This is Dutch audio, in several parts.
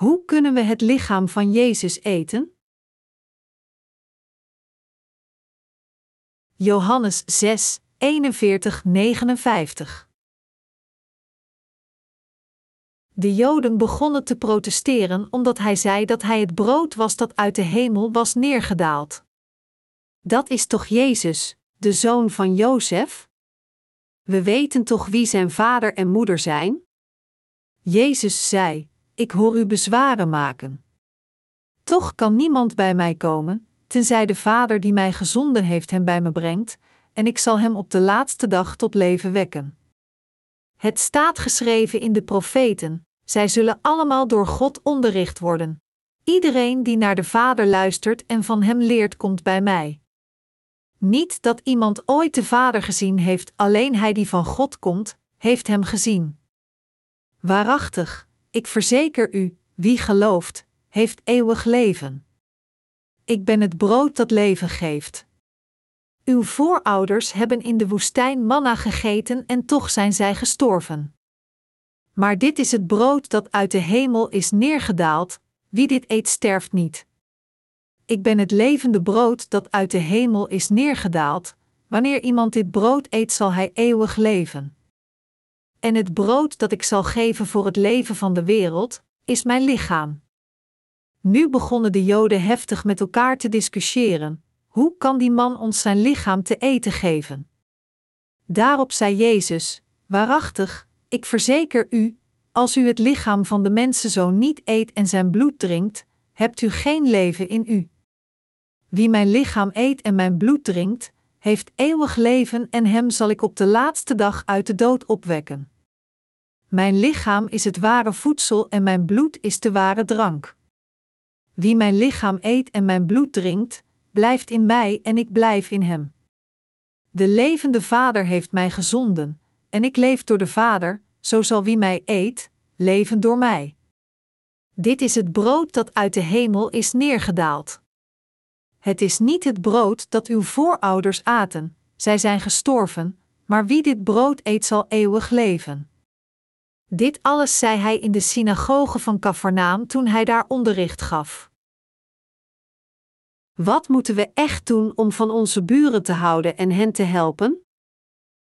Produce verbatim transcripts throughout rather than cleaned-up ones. Hoe kunnen we het lichaam van Jezus eten? Johannes zes, eenenveertig tot negenenvijftig. De Joden begonnen te protesteren omdat hij zei dat hij het brood was dat uit de hemel was neergedaald. Dat is toch Jezus, de zoon van Jozef? We weten toch wie zijn vader en moeder zijn? Jezus zei: Ik hoor u bezwaren maken. Toch kan niemand bij mij komen, tenzij de Vader die mij gezonden heeft hem bij me brengt, en ik zal hem op de laatste dag tot leven wekken. Het staat geschreven in de profeten: zij zullen allemaal door God onderricht worden. Iedereen die naar de Vader luistert en van hem leert, komt bij mij. Niet dat iemand ooit de Vader gezien heeft, alleen hij die van God komt, heeft hem gezien. Waarachtig, ik verzeker u, wie gelooft, heeft eeuwig leven. Ik ben het brood dat leven geeft. Uw voorouders hebben in de woestijn manna gegeten en toch zijn zij gestorven. Maar dit is het brood dat uit de hemel is neergedaald, wie dit eet sterft niet. Ik ben het levende brood dat uit de hemel is neergedaald, wanneer iemand dit brood eet zal hij eeuwig leven. En het brood dat ik zal geven voor het leven van de wereld, is mijn lichaam. Nu begonnen de Joden heftig met elkaar te discussiëren: hoe kan die man ons zijn lichaam te eten geven? Daarop zei Jezus: Waarachtig, ik verzeker u, als u het lichaam van de mensenzoon niet eet en zijn bloed drinkt, hebt u geen leven in u. Wie mijn lichaam eet en mijn bloed drinkt, heeft eeuwig leven en hem zal ik op de laatste dag uit de dood opwekken. Mijn lichaam is het ware voedsel en mijn bloed is de ware drank. Wie mijn lichaam eet en mijn bloed drinkt, blijft in mij en ik blijf in hem. De levende Vader heeft mij gezonden, en ik leef door de Vader, zo zal wie mij eet, leven door mij. Dit is het brood dat uit de hemel is neergedaald. Het is niet het brood dat uw voorouders aten, zij zijn gestorven, maar wie dit brood eet zal eeuwig leven. Dit alles zei hij in de synagoge van Kafarnaüm toen hij daar onderricht gaf. Wat moeten we echt doen om van onze buren te houden en hen te helpen?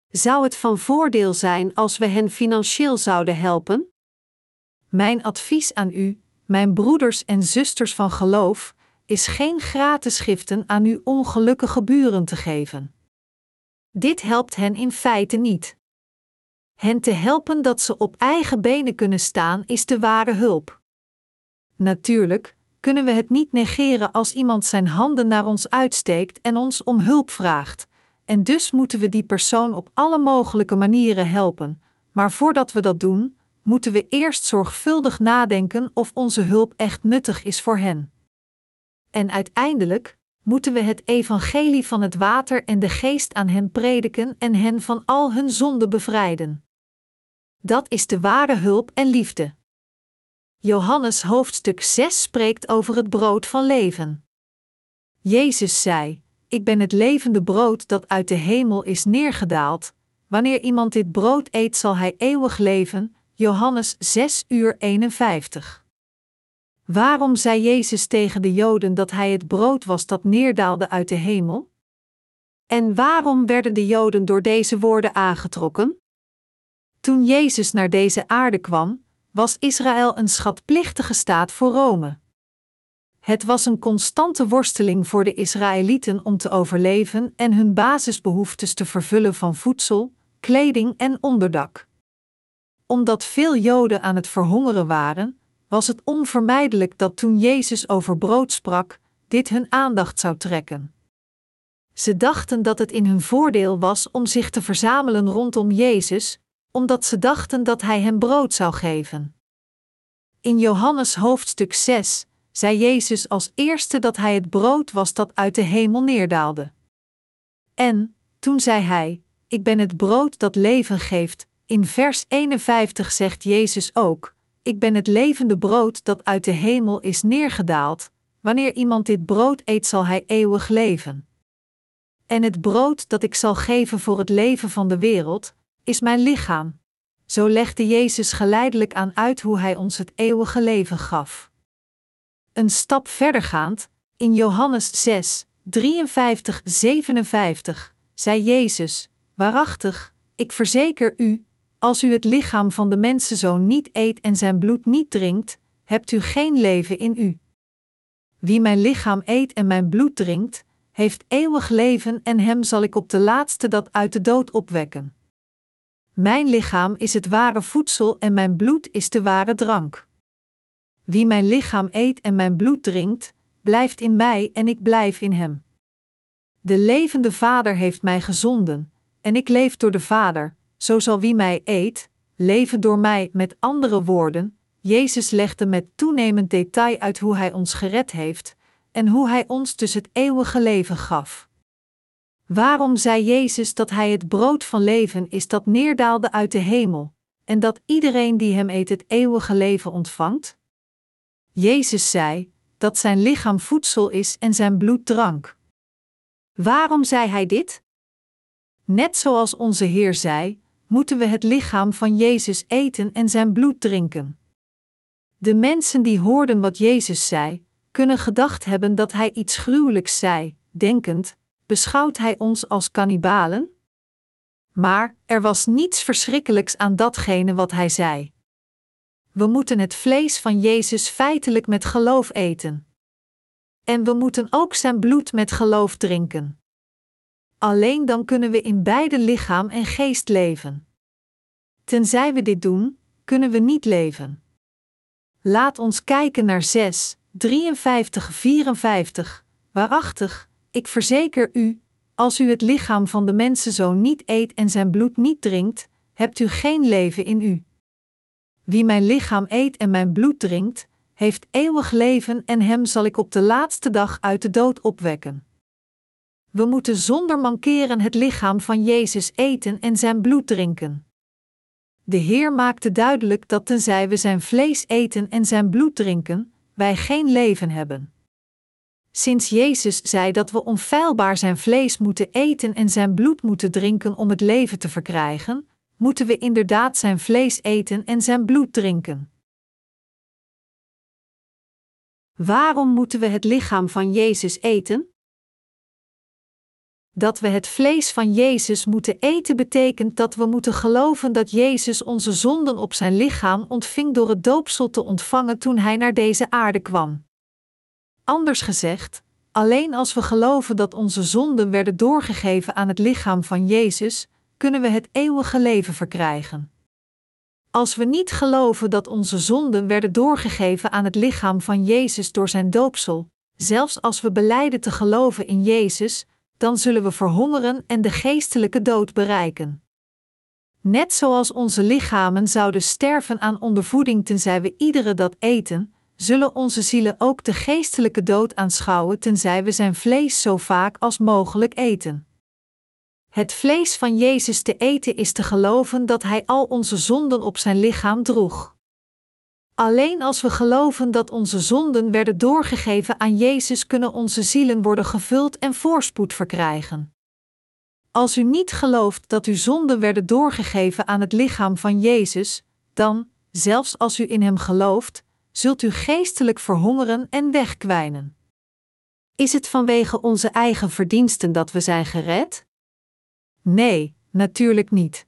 Zou het van voordeel zijn als we hen financieel zouden helpen? Mijn advies aan u, mijn broeders en zusters van geloof, is geen gratis giften aan uw ongelukkige buren te geven. Dit helpt hen in feite niet. Hen te helpen dat ze op eigen benen kunnen staan is de ware hulp. Natuurlijk kunnen we het niet negeren als iemand zijn handen naar ons uitsteekt en ons om hulp vraagt, en dus moeten we die persoon op alle mogelijke manieren helpen, maar voordat we dat doen, moeten we eerst zorgvuldig nadenken of onze hulp echt nuttig is voor hen. En uiteindelijk moeten we het evangelie van het water en de geest aan hen prediken en hen van al hun zonden bevrijden. Dat is de ware hulp en liefde. Johannes hoofdstuk zes spreekt over het brood van leven. Jezus zei: Ik ben het levende brood dat uit de hemel is neergedaald. Wanneer iemand dit brood eet zal hij eeuwig leven. Johannes zes uur eenenvijftig. Waarom zei Jezus tegen de Joden dat hij het brood was dat neerdaalde uit de hemel? En waarom werden de Joden door deze woorden aangetrokken? Toen Jezus naar deze aarde kwam, was Israël een schatplichtige staat voor Rome. Het was een constante worsteling voor de Israëlieten om te overleven en hun basisbehoeftes te vervullen van voedsel, kleding en onderdak. Omdat veel Joden aan het verhongeren waren, was het onvermijdelijk dat toen Jezus over brood sprak, dit hun aandacht zou trekken. Ze dachten dat het in hun voordeel was om zich te verzamelen rondom Jezus, omdat ze dachten dat hij hen brood zou geven. In Johannes hoofdstuk zes zei Jezus als eerste dat hij het brood was dat uit de hemel neerdaalde. En toen zei hij: Ik ben het brood dat leven geeft. In vers eenenvijftig zegt Jezus ook: Ik ben het levende brood dat uit de hemel is neergedaald. Wanneer iemand dit brood eet zal hij eeuwig leven. En het brood dat ik zal geven voor het leven van de wereld, is mijn lichaam. Zo legde Jezus geleidelijk aan uit hoe hij ons het eeuwige leven gaf. Een stap verdergaand, in Johannes zes, drieënvijftig tot zevenenvijftig, zei Jezus: Waarachtig, ik verzeker u, als u het lichaam van de mensenzoon niet eet en zijn bloed niet drinkt, hebt u geen leven in u. Wie mijn lichaam eet en mijn bloed drinkt, heeft eeuwig leven en hem zal ik op de laatste dat uit de dood opwekken. Mijn lichaam is het ware voedsel en mijn bloed is de ware drank. Wie mijn lichaam eet en mijn bloed drinkt, blijft in mij en ik blijf in hem. De levende Vader heeft mij gezonden, en ik leef door de Vader, zo zal wie mij eet, leven door mij. Met andere woorden, Jezus legde met toenemend detail uit hoe hij ons gered heeft, en hoe hij ons dus het eeuwige leven gaf. Waarom zei Jezus dat hij het brood van leven is dat neerdaalde uit de hemel, en dat iedereen die hem eet het eeuwige leven ontvangt? Jezus zei dat zijn lichaam voedsel is en zijn bloed drank. Waarom zei hij dit? Net zoals onze Heer zei, moeten we het lichaam van Jezus eten en zijn bloed drinken. De mensen die hoorden wat Jezus zei, kunnen gedacht hebben dat hij iets gruwelijks zei, denkend: beschouwt hij ons als kannibalen? Maar er was niets verschrikkelijks aan datgene wat hij zei. We moeten het vlees van Jezus feitelijk met geloof eten. En we moeten ook zijn bloed met geloof drinken. Alleen dan kunnen we in beide lichaam en geest leven. Tenzij we dit doen, kunnen we niet leven. Laat ons kijken naar zes, drieënvijftig tot vierenvijftig, Waarachtig, ik verzeker u, als u het lichaam van de mensenzoon niet eet en zijn bloed niet drinkt, hebt u geen leven in u. Wie mijn lichaam eet en mijn bloed drinkt, heeft eeuwig leven en hem zal ik op de laatste dag uit de dood opwekken. We moeten zonder mankeren het lichaam van Jezus eten en zijn bloed drinken. De Heer maakte duidelijk dat tenzij we zijn vlees eten en zijn bloed drinken, wij geen leven hebben. Sinds Jezus zei dat we onfeilbaar zijn vlees moeten eten en zijn bloed moeten drinken om het leven te verkrijgen, moeten we inderdaad zijn vlees eten en zijn bloed drinken. Waarom moeten we het lichaam van Jezus eten? Dat we het vlees van Jezus moeten eten betekent dat we moeten geloven dat Jezus onze zonden op zijn lichaam ontving door het doopsel te ontvangen toen hij naar deze aarde kwam. Anders gezegd, alleen als we geloven dat onze zonden werden doorgegeven aan het lichaam van Jezus, kunnen we het eeuwige leven verkrijgen. Als we niet geloven dat onze zonden werden doorgegeven aan het lichaam van Jezus door zijn doopsel, zelfs als we belijden te geloven in Jezus, dan zullen we verhongeren en de geestelijke dood bereiken. Net zoals onze lichamen zouden sterven aan ondervoeding tenzij we iedere dat eten, zullen onze zielen ook de geestelijke dood aanschouwen tenzij we zijn vlees zo vaak als mogelijk eten. Het vlees van Jezus te eten is te geloven dat hij al onze zonden op zijn lichaam droeg. Alleen als we geloven dat onze zonden werden doorgegeven aan Jezus kunnen onze zielen worden gevuld en voorspoed verkrijgen. Als u niet gelooft dat uw zonden werden doorgegeven aan het lichaam van Jezus, dan, zelfs als u in hem gelooft, zult u geestelijk verhongeren en wegkwijnen. Is het vanwege onze eigen verdiensten dat we zijn gered? Nee, natuurlijk niet.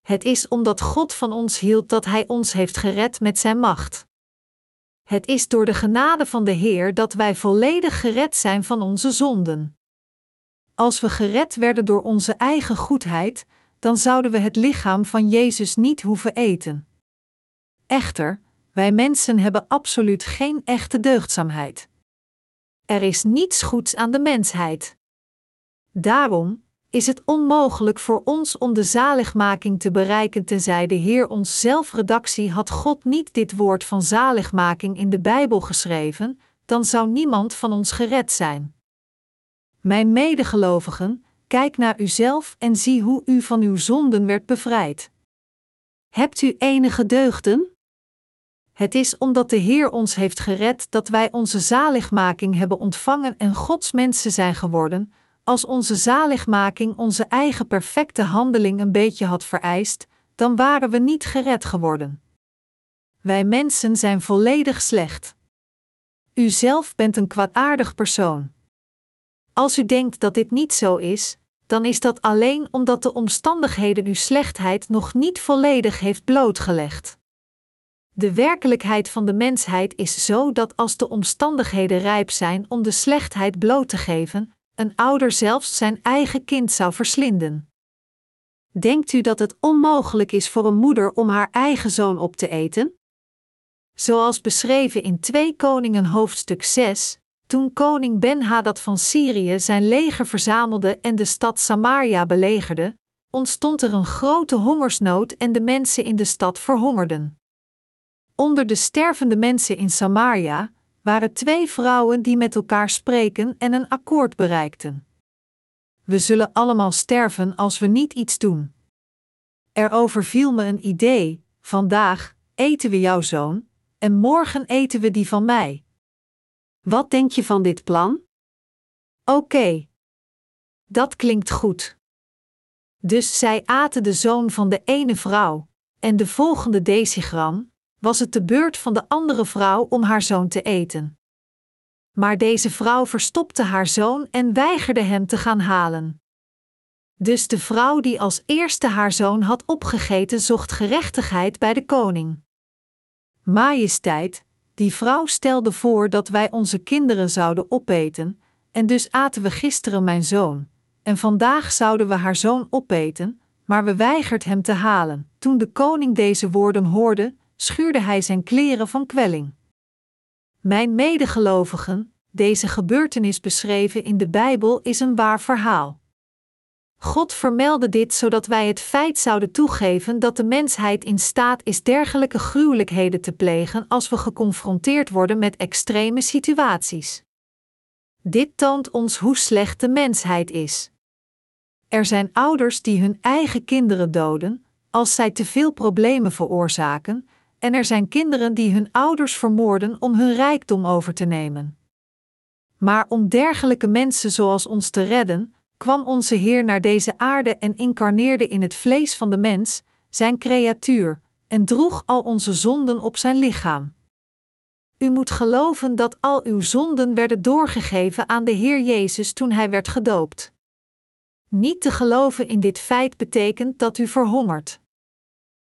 Het is omdat God van ons hield dat Hij ons heeft gered met zijn macht. Het is door de genade van de Heer dat wij volledig gered zijn van onze zonden. Als we gered werden door onze eigen goedheid, dan zouden we het lichaam van Jezus niet hoeven eten. Echter, wij mensen hebben absoluut geen echte deugdzaamheid. Er is niets goeds aan de mensheid. Daarom is het onmogelijk voor ons om de zaligmaking te bereiken tenzij de Heer ons zelfredactie had. God niet dit woord van zaligmaking in de Bijbel geschreven, dan zou niemand van ons gered zijn. Mijn medegelovigen, kijk naar uzelf en zie hoe u van uw zonden werd bevrijd. Hebt u enige deugden? Het is omdat de Heer ons heeft gered dat wij onze zaligmaking hebben ontvangen en Gods mensen zijn geworden. Als onze zaligmaking onze eigen perfecte handeling een beetje had vereist, dan waren we niet gered geworden. Wij mensen zijn volledig slecht. U zelf bent een kwaadaardig persoon. Als u denkt dat dit niet zo is, dan is dat alleen omdat de omstandigheden uw slechtheid nog niet volledig heeft blootgelegd. De werkelijkheid van de mensheid is zo dat als de omstandigheden rijp zijn om de slechtheid bloot te geven, een ouder zelfs zijn eigen kind zou verslinden. Denkt u dat het onmogelijk is voor een moeder om haar eigen zoon op te eten? Zoals beschreven in twee Koningen hoofdstuk zes, toen koning Ben-Hadad van Syrië zijn leger verzamelde en de stad Samaria belegerde, ontstond er een grote hongersnood en de mensen in de stad verhongerden. Onder de stervende mensen in Samaria waren twee vrouwen die met elkaar spreken en een akkoord bereikten. We zullen allemaal sterven als we niet iets doen. Er overviel me een idee: vandaag eten we jouw zoon en morgen eten we die van mij. Wat denk je van dit plan? Oké. Dat klinkt goed. Dus zij aten de zoon van de ene vrouw, en de volgende decigram was het de beurt van de andere vrouw om haar zoon te eten. Maar deze vrouw verstopte haar zoon en weigerde hem te gaan halen. Dus de vrouw die als eerste haar zoon had opgegeten zocht gerechtigheid bij de koning. Majesteit, die vrouw stelde voor dat wij onze kinderen zouden opeten, en dus aten we gisteren mijn zoon, en vandaag zouden we haar zoon opeten, maar we weigerden hem te halen. Toen de koning deze woorden hoorde, schuurde hij zijn kleren van kwelling. Mijn medegelovigen, deze gebeurtenis beschreven in de Bijbel is een waar verhaal. God vermeldde dit zodat wij het feit zouden toegeven dat de mensheid in staat is dergelijke gruwelijkheden te plegen als we geconfronteerd worden met extreme situaties. Dit toont ons hoe slecht de mensheid is. Er zijn ouders die hun eigen kinderen doden, als zij te veel problemen veroorzaken, en er zijn kinderen die hun ouders vermoorden om hun rijkdom over te nemen. Maar om dergelijke mensen zoals ons te redden, kwam onze Heer naar deze aarde en incarneerde in het vlees van de mens, zijn creatuur, en droeg al onze zonden op zijn lichaam. U moet geloven dat al uw zonden werden doorgegeven aan de Heer Jezus toen hij werd gedoopt. Niet te geloven in dit feit betekent dat u verhongert.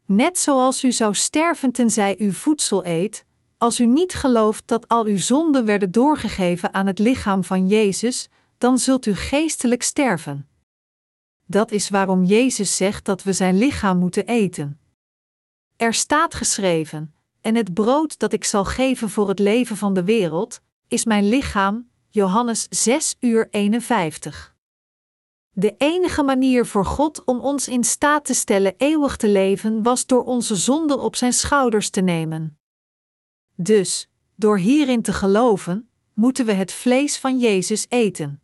Net zoals u zou sterven tenzij u voedsel eet, als u niet gelooft dat al uw zonden werden doorgegeven aan het lichaam van Jezus, dan zult u geestelijk sterven. Dat is waarom Jezus zegt dat we zijn lichaam moeten eten. Er staat geschreven: en het brood dat ik zal geven voor het leven van de wereld, is mijn lichaam, Johannes zes uur eenenvijftig. De enige manier voor God om ons in staat te stellen eeuwig te leven was door onze zonden op zijn schouders te nemen. Dus, door hierin te geloven, moeten we het vlees van Jezus eten.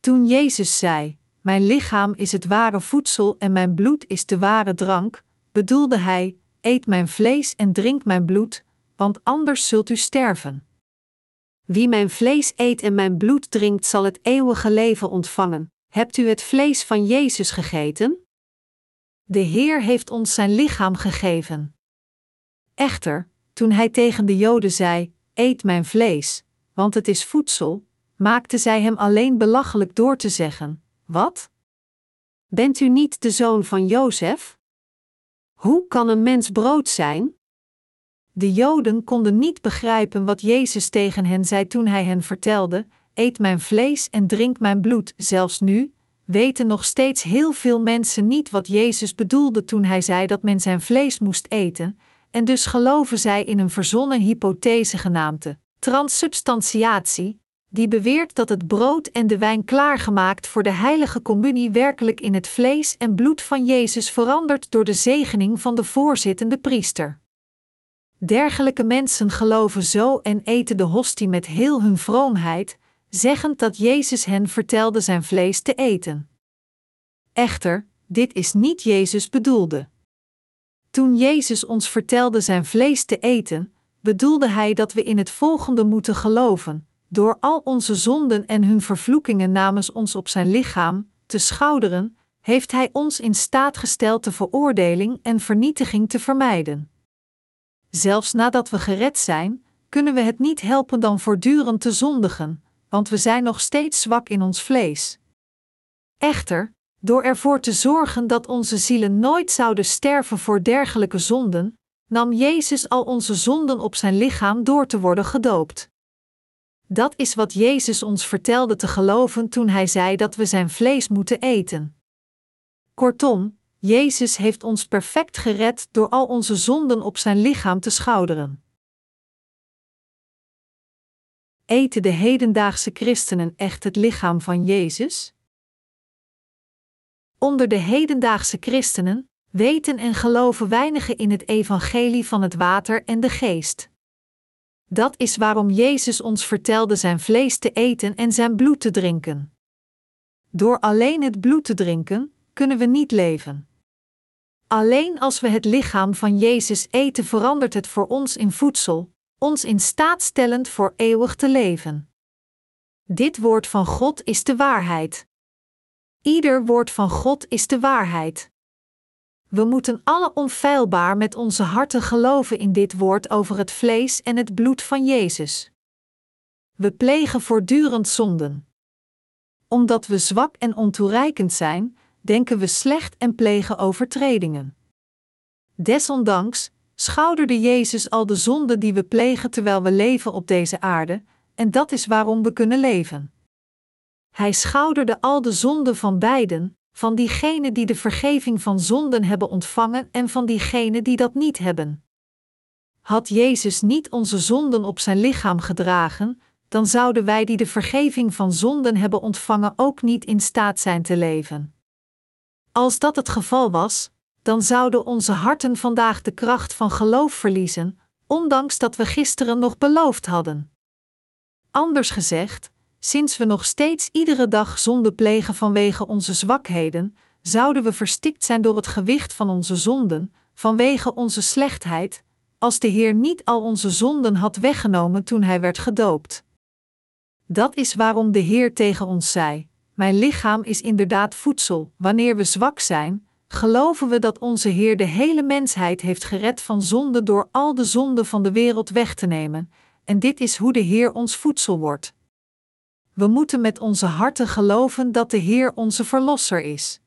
Toen Jezus zei: mijn lichaam is het ware voedsel en mijn bloed is de ware drank, bedoelde hij: eet mijn vlees en drink mijn bloed, want anders zult u sterven. Wie mijn vlees eet en mijn bloed drinkt zal het eeuwige leven ontvangen. Hebt u het vlees van Jezus gegeten? De Heer heeft ons zijn lichaam gegeven. Echter, toen hij tegen de Joden zei: eet mijn vlees, want het is voedsel, maakten zij hem alleen belachelijk door te zeggen: wat? Bent u niet de zoon van Jozef? Hoe kan een mens brood zijn? De Joden konden niet begrijpen wat Jezus tegen hen zei toen hij hen vertelde: eet mijn vlees en drink mijn bloed. Zelfs nu weten nog steeds heel veel mensen niet wat Jezus bedoelde toen hij zei dat men zijn vlees moest eten, en dus geloven zij in een verzonnen hypothese genaamd de transsubstantiatie, die beweert dat het brood en de wijn klaargemaakt voor de heilige communie werkelijk in het vlees en bloed van Jezus verandert door de zegening van de voorzittende priester. Dergelijke mensen geloven zo en eten de hostie met heel hun vroomheid, zeggend dat Jezus hen vertelde zijn vlees te eten. Echter, dit is niet Jezus bedoelde. Toen Jezus ons vertelde zijn vlees te eten, bedoelde hij dat we in het volgende moeten geloven: door al onze zonden en hun vervloekingen namens ons op zijn lichaam te schouderen, heeft Hij ons in staat gesteld de veroordeling en vernietiging te vermijden. Zelfs nadat we gered zijn, kunnen we het niet helpen dan voortdurend te zondigen, want we zijn nog steeds zwak in ons vlees. Echter, door ervoor te zorgen dat onze zielen nooit zouden sterven voor dergelijke zonden, nam Jezus al onze zonden op zijn lichaam door te worden gedoopt. Dat is wat Jezus ons vertelde te geloven toen Hij zei dat we zijn vlees moeten eten. Kortom, Jezus heeft ons perfect gered door al onze zonden op zijn lichaam te schouderen. Eten de hedendaagse christenen echt het lichaam van Jezus? Onder de hedendaagse christenen weten en geloven weinigen in het evangelie van het water en de geest. Dat is waarom Jezus ons vertelde zijn vlees te eten en zijn bloed te drinken. Door alleen het bloed te drinken, kunnen we niet leven. Alleen als we het lichaam van Jezus eten verandert het voor ons in voedsel, ons in staat stellend voor eeuwig te leven. Dit woord van God is de waarheid. Ieder woord van God is de waarheid. We moeten alle onfeilbaar met onze harten geloven in dit woord over het vlees en het bloed van Jezus. We plegen voortdurend zonden. Omdat we zwak en ontoereikend zijn, denken we slecht en plegen overtredingen. Desondanks schouderde Jezus al de zonden die we plegen terwijl we leven op deze aarde, en dat is waarom we kunnen leven. Hij schouderde al de zonden van beiden, van diegenen die de vergeving van zonden hebben ontvangen en van diegenen die dat niet hebben. Had Jezus niet onze zonden op zijn lichaam gedragen, dan zouden wij die de vergeving van zonden hebben ontvangen ook niet in staat zijn te leven. Als dat het geval was, dan zouden onze harten vandaag de kracht van geloof verliezen, ondanks dat we gisteren nog beloofd hadden. Anders gezegd, sinds we nog steeds iedere dag zonde plegen vanwege onze zwakheden, zouden we verstikt zijn door het gewicht van onze zonden, vanwege onze slechtheid, als de Heer niet al onze zonden had weggenomen toen Hij werd gedoopt. Dat is waarom de Heer tegen ons zei: mijn lichaam is inderdaad voedsel. Wanneer we zwak zijn, geloven we dat onze Heer de hele mensheid heeft gered van zonde door al de zonden van de wereld weg te nemen, en dit is hoe de Heer ons voedsel wordt. We moeten met onze harten geloven dat de Heer onze Verlosser is.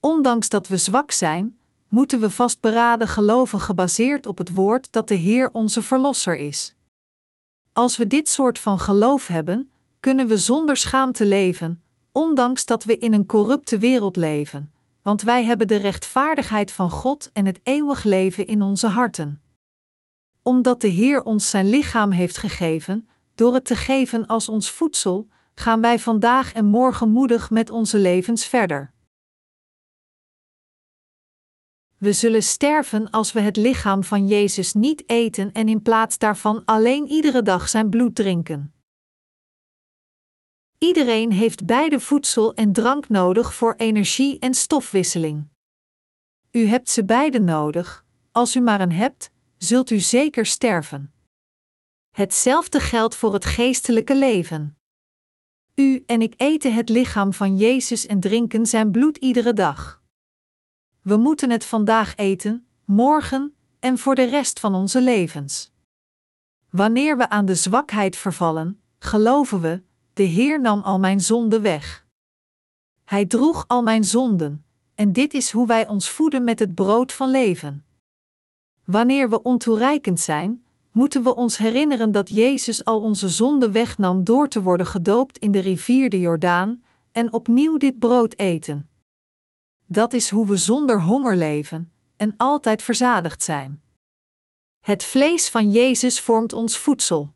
Ondanks dat we zwak zijn, moeten we vastberaden geloven gebaseerd op het woord dat de Heer onze Verlosser is. Als we dit soort van geloof hebben, kunnen we zonder schaamte leven, ondanks dat we in een corrupte wereld leven, want wij hebben de rechtvaardigheid van God en het eeuwig leven in onze harten. Omdat de Heer ons zijn lichaam heeft gegeven, door het te geven als ons voedsel, gaan wij vandaag en morgen moedig met onze levens verder. We zullen sterven als we het lichaam van Jezus niet eten en in plaats daarvan alleen iedere dag zijn bloed drinken. Iedereen heeft beide voedsel en drank nodig voor energie en stofwisseling. U hebt ze beide nodig, als u maar een hebt, zult u zeker sterven. Hetzelfde geldt voor het geestelijke leven. U en ik eten het lichaam van Jezus en drinken zijn bloed iedere dag. We moeten het vandaag eten, morgen en voor de rest van onze levens. Wanneer we aan de zwakheid vervallen, geloven we: de Heer nam al mijn zonden weg. Hij droeg al mijn zonden, en dit is hoe wij ons voeden met het brood van leven. Wanneer we ontoereikend zijn, moeten we ons herinneren dat Jezus al onze zonden wegnam door te worden gedoopt in de rivier de Jordaan en opnieuw dit brood eten. Dat is hoe we zonder honger leven en altijd verzadigd zijn. Het vlees van Jezus vormt ons voedsel.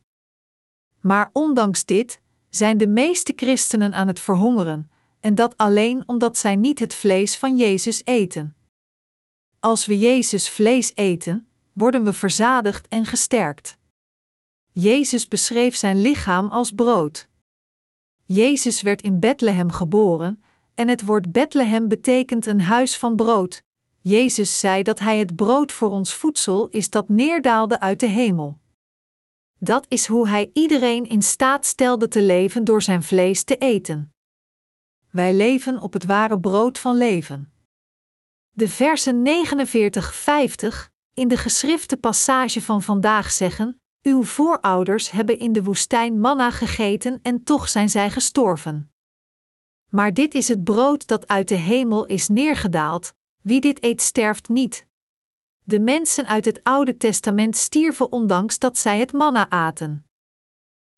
Maar ondanks dit zijn de meeste christenen aan het verhongeren, en dat alleen omdat zij niet het vlees van Jezus eten. Als we Jezus vlees eten, worden we verzadigd en gesterkt. Jezus beschreef zijn lichaam als brood. Jezus werd in Bethlehem geboren, en het woord Bethlehem betekent een huis van brood. Jezus zei dat Hij het brood voor ons voedsel is dat neerdaalde uit de hemel. Dat is hoe Hij iedereen in staat stelde te leven door zijn vlees te eten. Wij leven op het ware brood van leven. De versen negenenveertig tot vijftig in de geschrifte passage van vandaag zeggen: uw voorouders hebben in de woestijn manna gegeten en toch zijn zij gestorven. Maar dit is het brood dat uit de hemel is neergedaald, wie dit eet sterft niet. De mensen uit het Oude Testament stierven ondanks dat zij het manna aten.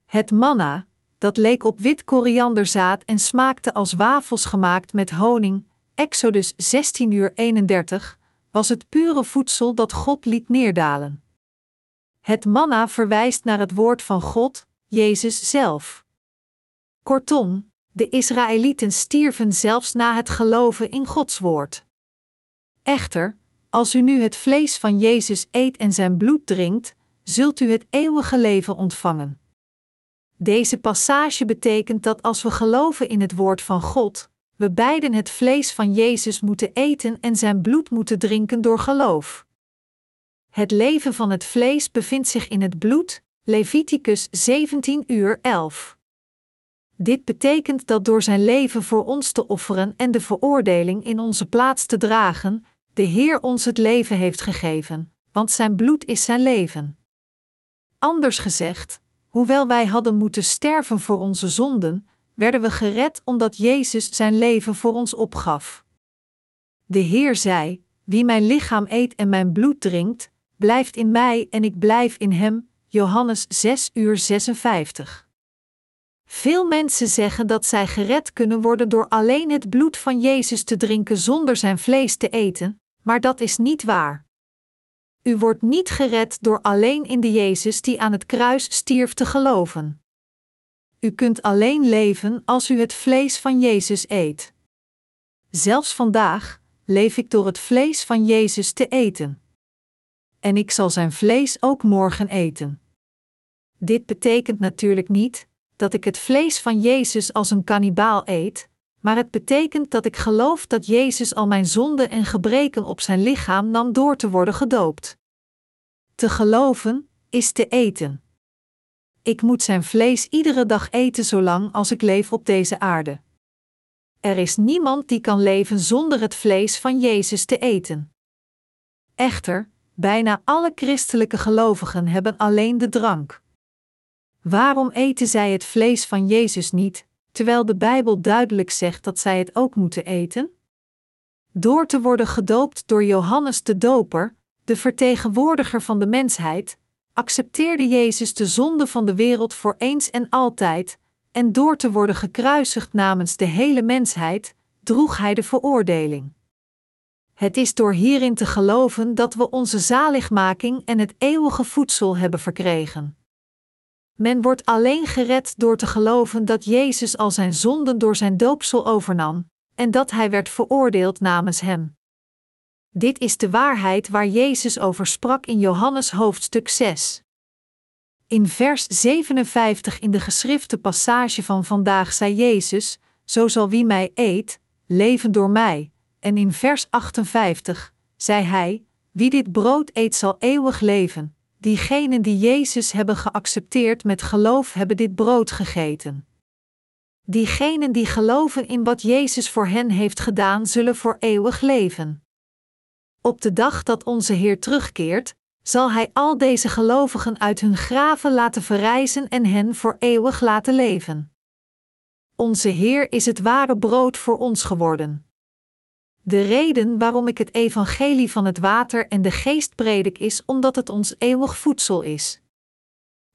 Het manna, dat leek op wit korianderzaad en smaakte als wafels gemaakt met honing, Exodus zestien uur eenendertig, was het pure voedsel dat God liet neerdalen. Het manna verwijst naar het woord van God, Jezus zelf. Kortom, de Israëlieten stierven zelfs na het geloven in Gods woord. Echter, als u nu het vlees van Jezus eet en zijn bloed drinkt, zult u het eeuwige leven ontvangen. Deze passage betekent dat als we geloven in het woord van God, we beiden het vlees van Jezus moeten eten en zijn bloed moeten drinken door geloof. Het leven van het vlees bevindt zich in het bloed, Leviticus zeventien uur elf. Dit betekent dat door zijn leven voor ons te offeren en de veroordeling in onze plaats te dragen, de Heer ons het leven heeft gegeven, want zijn bloed is zijn leven. Anders gezegd, hoewel wij hadden moeten sterven voor onze zonden, werden we gered omdat Jezus zijn leven voor ons opgaf. De Heer zei: wie mijn lichaam eet en mijn bloed drinkt, blijft in mij en ik blijf in hem, Johannes zes uur zesenvijftig. Veel mensen zeggen dat zij gered kunnen worden door alleen het bloed van Jezus te drinken zonder zijn vlees te eten, maar dat is niet waar. U wordt niet gered door alleen in de Jezus die aan het kruis stierf te geloven. U kunt alleen leven als u het vlees van Jezus eet. Zelfs vandaag leef ik door het vlees van Jezus te eten. En ik zal zijn vlees ook morgen eten. Dit betekent natuurlijk niet dat ik het vlees van Jezus als een kannibaal eet, maar het betekent dat ik geloof dat Jezus al mijn zonden en gebreken op zijn lichaam nam door te worden gedoopt. Te geloven is te eten. Ik moet zijn vlees iedere dag eten zolang als ik leef op deze aarde. Er is niemand die kan leven zonder het vlees van Jezus te eten. Echter, bijna alle christelijke gelovigen hebben alleen de drank. Waarom eten zij het vlees van Jezus niet, terwijl de Bijbel duidelijk zegt dat zij het ook moeten eten? Door te worden gedoopt door Johannes de Doper, de vertegenwoordiger van de mensheid, accepteerde Jezus de zonde van de wereld voor eens en altijd, en door te worden gekruisigd namens de hele mensheid, droeg hij de veroordeling. Het is door hierin te geloven dat we onze zaligmaking en het eeuwige voedsel hebben verkregen. Men wordt alleen gered door te geloven dat Jezus al zijn zonden door zijn doopsel overnam, en dat hij werd veroordeeld namens hem. Dit is de waarheid waar Jezus over sprak in Johannes hoofdstuk zes. In vers zevenenvijftig in de geschrifte passage van vandaag zei Jezus: zo zal wie mij eet, leven door mij. En in vers achtenvijftig zei hij: wie dit brood eet zal eeuwig leven. Diegenen die Jezus hebben geaccepteerd met geloof hebben dit brood gegeten. Diegenen die geloven in wat Jezus voor hen heeft gedaan zullen voor eeuwig leven. Op de dag dat onze Heer terugkeert, zal Hij al deze gelovigen uit hun graven laten verrijzen en hen voor eeuwig laten leven. Onze Heer is het ware brood voor ons geworden. De reden waarom ik het evangelie van het water en de geest predik is omdat het ons eeuwig voedsel is.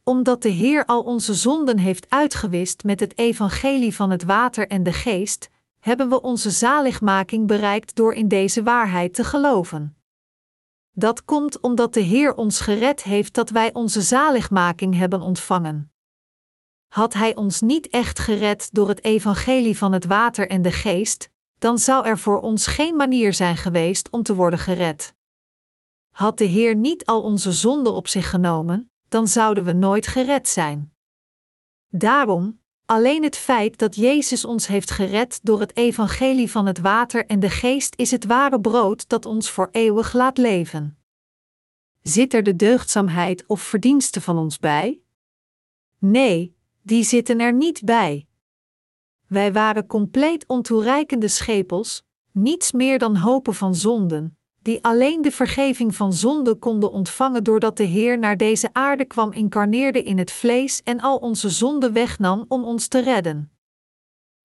Omdat de Heer al onze zonden heeft uitgewist met het evangelie van het water en de geest, hebben we onze zaligmaking bereikt door in deze waarheid te geloven. Dat komt omdat de Heer ons gered heeft dat wij onze zaligmaking hebben ontvangen. Had Hij ons niet echt gered door het evangelie van het water en de geest, dan zou er voor ons geen manier zijn geweest om te worden gered. Had de Heer niet al onze zonden op zich genomen, dan zouden we nooit gered zijn. Daarom, alleen het feit dat Jezus ons heeft gered door het evangelie van het water en de geest is het ware brood dat ons voor eeuwig laat leven. Zit er de deugdzaamheid of verdiensten van ons bij? Nee, die zitten er niet bij. Wij waren compleet ontoereikende schepels, niets meer dan hopen van zonden, die alleen de vergeving van zonden konden ontvangen doordat de Heer naar deze aarde kwam, incarneerde in het vlees en al onze zonden wegnam om ons te redden.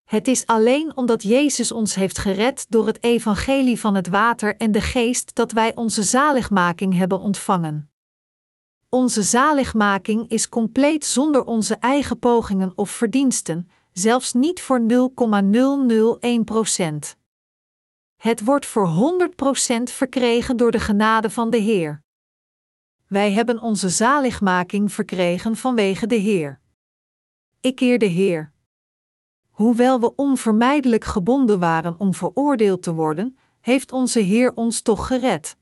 Het is alleen omdat Jezus ons heeft gered door het evangelie van het water en de geest dat wij onze zaligmaking hebben ontvangen. Onze zaligmaking is compleet zonder onze eigen pogingen of verdiensten, zelfs niet voor nul komma nul nul één procent. Het wordt voor honderd procent verkregen door de genade van de Heer. Wij hebben onze zaligmaking verkregen vanwege de Heer. Ik eer de Heer. Hoewel we onvermijdelijk gebonden waren om veroordeeld te worden, heeft onze Heer ons toch gered.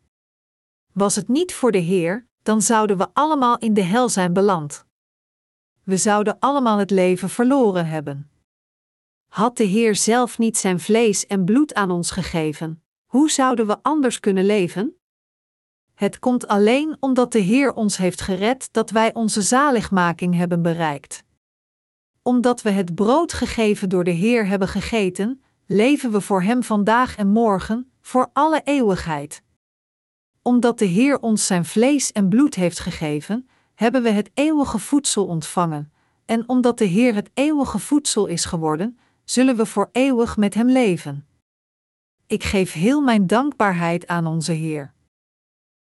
Was het niet voor de Heer, dan zouden we allemaal in de hel zijn beland. We zouden allemaal het leven verloren hebben. Had de Heer zelf niet zijn vlees en bloed aan ons gegeven, hoe zouden we anders kunnen leven? Het komt alleen omdat de Heer ons heeft gered dat wij onze zaligmaking hebben bereikt. Omdat we het brood gegeven door de Heer hebben gegeten, leven we voor Hem vandaag en morgen, voor alle eeuwigheid. Omdat de Heer ons zijn vlees en bloed heeft gegeven, hebben we het eeuwige voedsel ontvangen, en omdat de Heer het eeuwige voedsel is geworden, zullen we voor eeuwig met Hem leven. Ik geef heel mijn dankbaarheid aan onze Heer.